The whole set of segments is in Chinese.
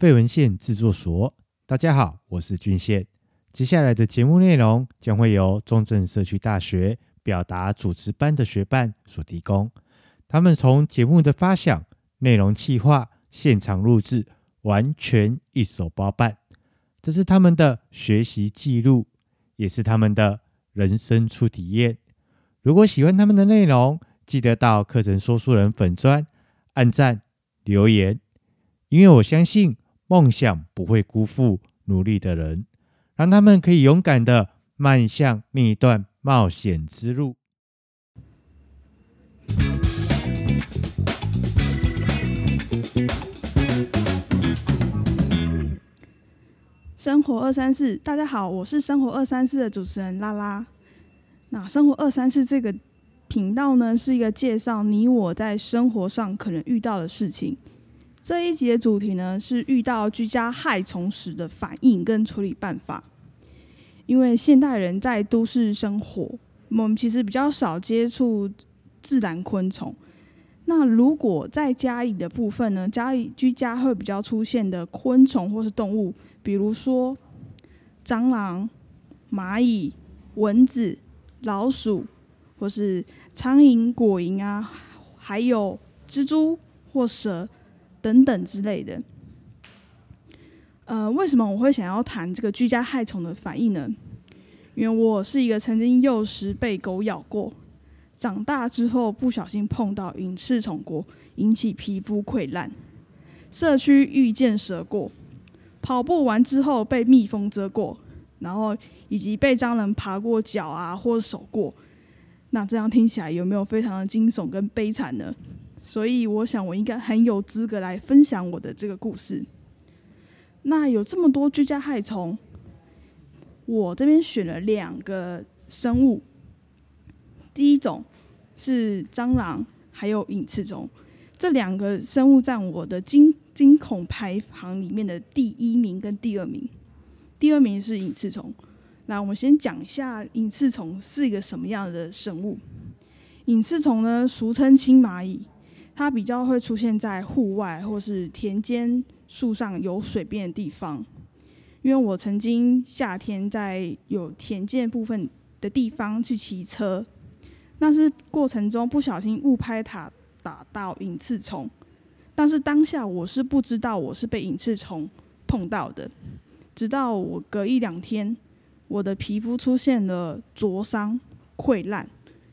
费文献制作所。大家好，我是俊宪。接下来的节目内容将会由中正社区大学表达主持班的学伴所提供，他们从节目的发想、内容企划、现场录制完全一手包办，这是他们的学习记录，也是他们的人生初体验。如果喜欢他们的内容，记得到课程说书人粉专按赞留言，因为我相信梦想不会辜负努力的人，让他们可以勇敢地迈向另一段冒险之路。生活234，大家好，我是生活234的主持人LaLa。那生活234这个频道呢，是一个介绍你我在生活上可能遇到的事情。这一集的主题呢，是遇到居家害虫时的反应跟处理办法。因为现代人在都市生活，我们其实比较少接触自然昆虫。那如果在家里的部分呢，居家会比较出现的昆虫或是动物，比如说蟑螂、蚂蚁、蚊子、老鼠，或是苍蝇、果蝇啊，还有蜘蛛或蛇等等之类的。为什么我会想要谈这个居家害虫的反应呢？因为我是一个曾经幼时被狗咬过，长大之后不小心碰到隐翅虫过，引起皮肤溃烂；社区遇见蛇过，跑步完之后被蜜蜂蛰过，然后以及被蟑螂爬过脚啊或者手过。那这样听起来有没有非常的惊悚跟悲惨呢？所以我想我应该很有资格来分享我的这个故事。那有这么多居家害虫，我这边选了2个生物。第一种是蟑螂，还有隐翅虫，这2个生物占我的惊恐排行里面的第1名跟第2名。第2名是隐翅虫。那我们先讲一下隐翅虫是一个什么样的生物。隐翅虫呢，俗称青蚂蚁，它比较会出现在户外或是田间、树上有水边的地方。因为我曾经夏天在有田间部分的地方去骑车，那是过程中不小心误拍打到隐翅虫，但是当下我是不知道我是被隐翅虫碰到的，直到我隔1-2天，我的皮肤出现了灼伤、溃烂，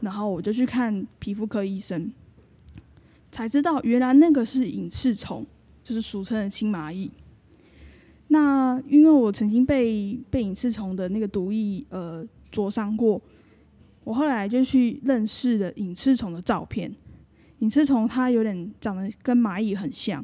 然后我就去看皮肤科医生，才知道原来那个是隐翅虫，就是俗称的青蚂蚁。那因为我曾经被隐翅虫的那个毒液灼伤过，我后来就去认识了隐翅虫的照片。隐翅虫它有点长得跟蚂蚁很像，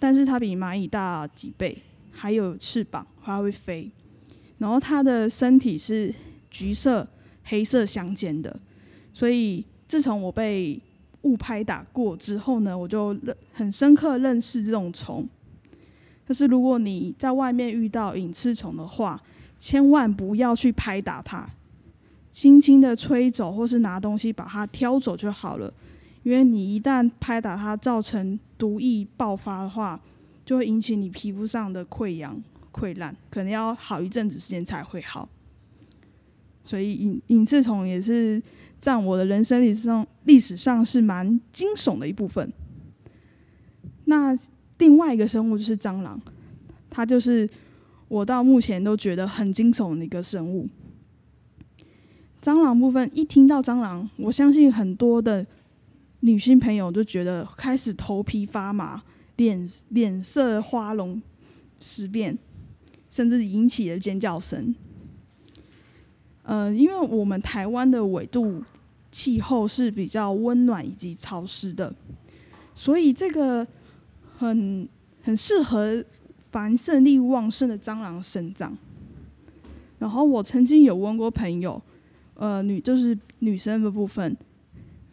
但是它比蚂蚁大几倍，还有翅膀，它会飞。然后它的身体是橘色、黑色相间的，所以自从我被误拍打过之后呢，我就很深刻认识这种虫。但是如果你在外面遇到隐翅虫的话，千万不要去拍打它，轻轻的吹走或是拿东西把它挑走就好了。因为你一旦拍打它，造成毒液爆发的话，就会引起你皮肤上的溃疡、溃烂，可能要好一阵子时间才会好。所以隐翅虫也是在我的人生历史上是蛮惊悚的一部分。那另外一个生物就是蟑螂，它就是我到目前都觉得很惊悚的一个生物。蟑螂部分，一听到蟑螂，我相信很多的女性朋友就觉得开始头皮发麻，脸色花容失变，甚至引起了尖叫声。因为我们台湾的纬度气候是比较温暖以及潮湿的，所以这个很适合繁盛力旺盛的蟑螂生长。然后我曾经有问过朋友，就是女生的部分。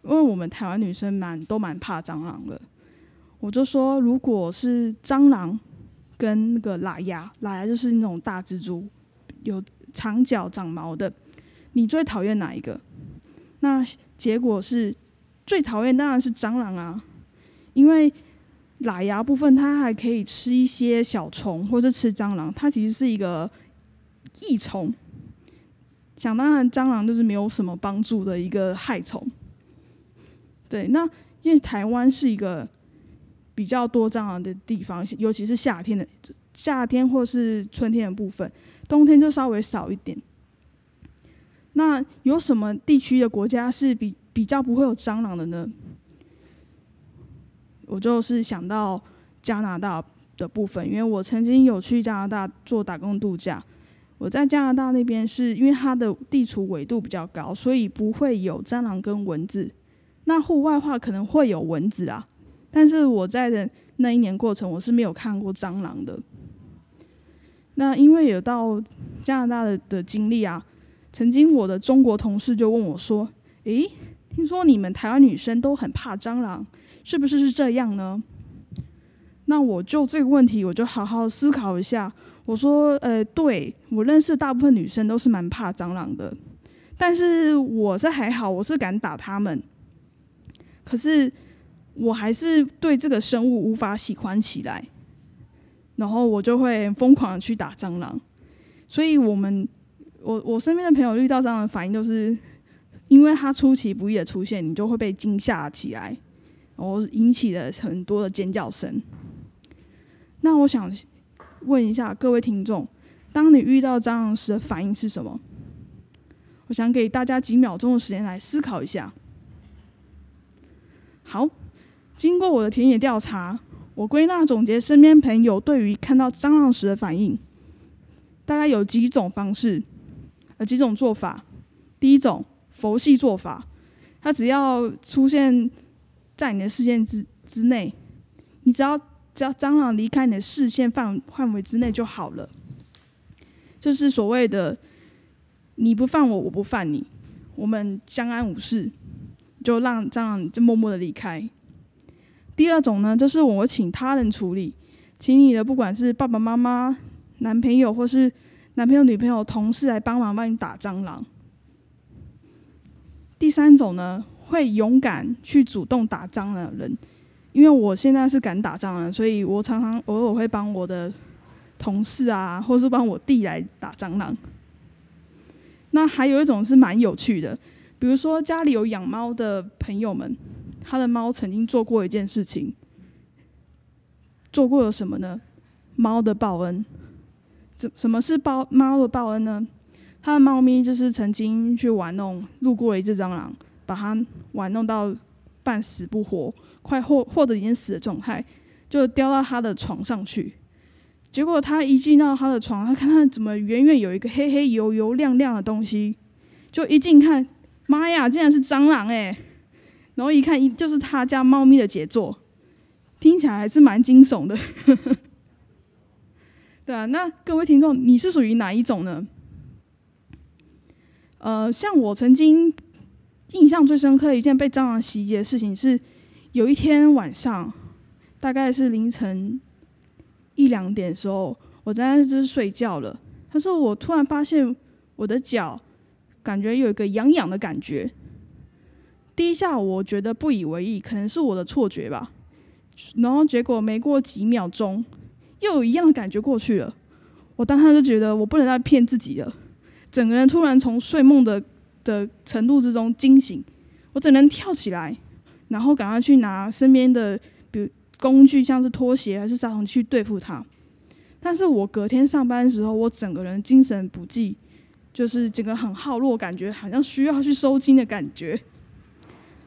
因为我们台湾女生都蛮怕蟑螂的，我就说如果是蟑螂跟那个喇牙就是那种大蜘蛛，有长角长毛的，你最讨厌哪一个？那结果是最讨厌当然是蟑螂啊，因为喇牙部分它还可以吃一些小虫或是吃蟑螂，它其实是一个益虫，想当然蟑螂就是没有什么帮助的一个害虫。对，那因为台湾是一个比较多蟑螂的地方，尤其是夏天或是春天的部分，冬天就稍微少一点。那有什么地区的国家是比较不会有蟑螂的呢？我就是想到加拿大的部分，因为我曾经有去加拿大做打工度假。我在加拿大那边是因为它的地处纬度比较高，所以不会有蟑螂跟蚊子。那户外的话可能会有蚊子啊，但是我在的那一年过程我是没有看过蟑螂的。那因为有到加拿大 的经历啊，曾经我的中国同事就问我说，诶，听说你们台湾女生都很怕蟑螂，是不是这样呢？那我就这个问题我就好好思考一下，我说对，我认识大部分女生都是蛮怕蟑螂的，但是我是还好，我是敢打她们，可是我还是对这个生物无法喜欢起来，然后我就会疯狂的去打蟑螂。所以我身边的朋友遇到蟑螂的反应都是，因为它出其不意的出现，你就会被惊吓起来，然后引起了很多的尖叫声。那我想问一下各位听众，当你遇到蟑螂时的反应是什么？我想给大家几秒钟的时间来思考一下。好，经过我的田野调查，我归纳总结身边朋友对于看到蟑螂时的反应，大概有几种方式，几种做法。第一种，佛系做法，它只要出现在你的视线之内，你只要蟑螂离开你的视线范围之内就好了，就是所谓的你不犯我，我不犯你，我们相安无事，就让蟑螂就默默的离开。第二种呢，就是我请他人处理，请你的不管是爸爸妈妈、男朋友或是男朋友、女朋友、同事来帮你打蟑螂。第三种呢，会勇敢去主动打蟑螂的人，因为我现在是敢打蟑螂，所以我常常偶尔会帮我的同事啊，或是帮我弟来打蟑螂。那还有一种是蛮有趣的，比如说家里有养猫的朋友们，他的猫曾经做过一件事情，做过了什么呢？猫的报恩。什么是猫的报恩呢？他的猫咪就是曾经去玩弄路过了一只蟑螂，把它玩弄到半死不活，快或者已经死的状态，就叼到他的床上去。结果他一进到他的床，他看他怎么远远有一个黑黑油油亮亮的东西，就一近看，妈呀，竟然是蟑螂欸！然后一看就是他家猫咪的杰作，听起来还是蛮惊悚的。对啊，那各位听众，你是属于哪一种呢？像我曾经印象最深刻的一件被蟑螂袭击的事情是，有一天晚上，大概是凌晨1-2点的时候，我在那就是睡觉了。但是我突然发现我的脚感觉有一个痒痒的感觉。第一下我觉得不以为意，可能是我的错觉吧。然后结果没过几秒钟，又有一样的感觉过去了。我当下就觉得我不能再骗自己了，整个人突然从睡梦的程度之中惊醒，我整个人跳起来，然后赶快去拿身边的比如工具，像是拖鞋还是杀虫去对付它。但是我隔天上班的时候，我整个人精神不济，就是整个很耗弱，感觉好像需要去收精的感觉。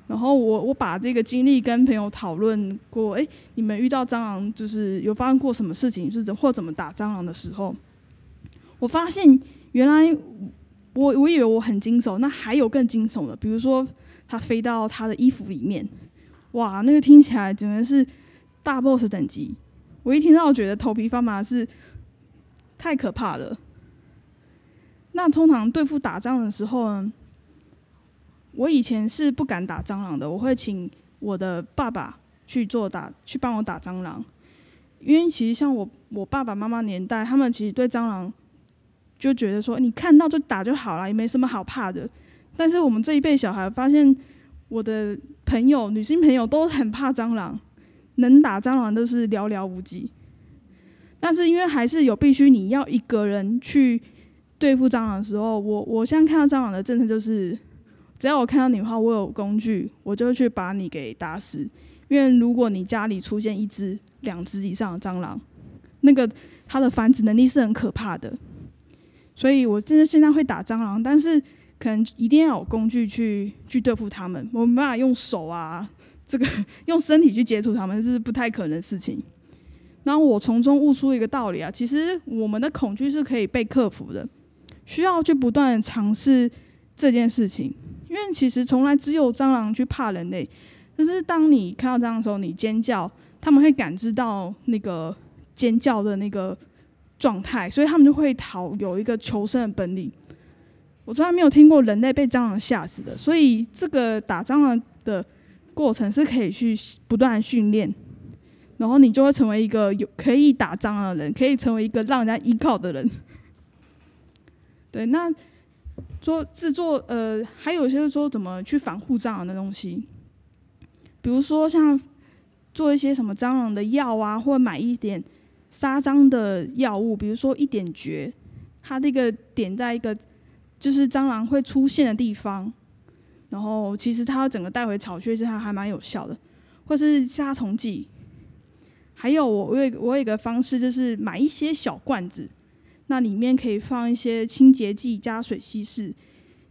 然后我把这个经历跟朋友讨论过，哎，你们遇到蟑螂就是有发生过什么事情，就是或怎么打蟑螂的时候，我发现原来我以为我很惊悚，那还有更惊悚的，比如说它飞到他的衣服里面，哇，那个听起来简直是大 boss 等级。我一听到我觉得头皮发麻，是太可怕了。那通常对付打蟑螂的时候呢，我以前是不敢打蟑螂的，我会请我的爸爸去帮我打蟑螂，因为其实像我爸爸妈妈年代，他们其实对蟑螂就觉得说你看到就打就好了，也没什么好怕的。但是我们这一辈小孩发现，我的朋友女性朋友都很怕蟑螂，能打蟑螂都是寥寥无几。但是因为还是有必须你要一个人去对付蟑螂的时候，我现在看到蟑螂的政策就是，只要我看到你的话，我有工具，我就去把你给打死。因为如果你家里出现一只、两只以上的蟑螂，那个它的繁殖能力是很可怕的。所以我真的现在会打蟑螂，但是可能一定要有工具去对付它们，我没办法用手啊，这个用身体去接触它们，这是不太可能的事情。然后我从中悟出一个道理啊，其实我们的恐惧是可以被克服的，需要去不断的尝试这件事情。因为其实从来只有蟑螂去怕人类，就是当你看到蟑螂的时候，你尖叫，他们会感知到那个尖叫的那个状态，所以他们就会有一个求生的本领。我从来没有听过人类被蟑螂吓死的，所以这个打蟑螂的过程是可以去不断的训练，然后你就会成为一个可以打蟑螂的人，可以成为一个让人家依靠的人。对，那说制作还有一些说怎么去防护蟑螂的东西，比如说像做一些什么蟑螂的药啊，或者买一点杀蟑的药物，比如说一点蕨，它这个点在一个就是蟑螂会出现的地方，然后其实它整个带回巢穴，它还蛮有效的。或是杀虫剂，还有我有一个方式就是买一些小罐子，那里面可以放一些清洁剂加水稀释，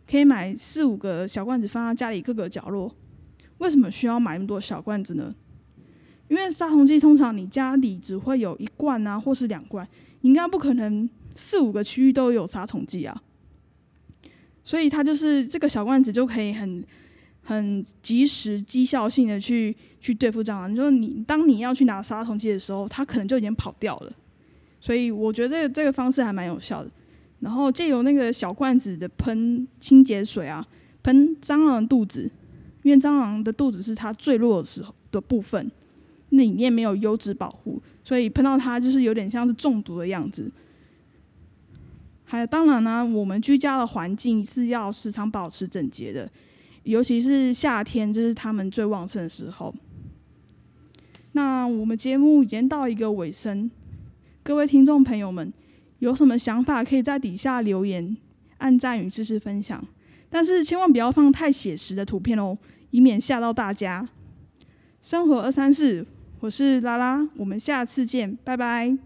可以买4-5个小罐子放在家里各个角落。为什么需要买那么多小罐子呢？因为杀虫剂通常你家里只会有1罐啊，或是2罐，你应该不可能4-5个区域都有杀虫剂啊。所以它就是这个小罐子就可以很及时、绩效性的去对付蟑螂。就是当你要去拿杀虫剂的时候，它可能就已经跑掉了。所以我觉得这个方式还蛮有效的。然后借由那个小罐子的喷清洁水啊，喷蟑螂的肚子，因为蟑螂的肚子是它最弱的部分，那里面没有优质保护，所以喷到它就是有点像是中毒的样子。还有当然呢，我们居家的环境是要时常保持整洁的，尤其是夏天，这是它们最旺盛的时候。那我们节目已经到一个尾声，各位听众朋友们，有什么想法可以在底下留言、按赞与知识分享，但是千万不要放太写实的图片哦，以免吓到大家。生活234，我是拉拉，我们下次见，拜拜。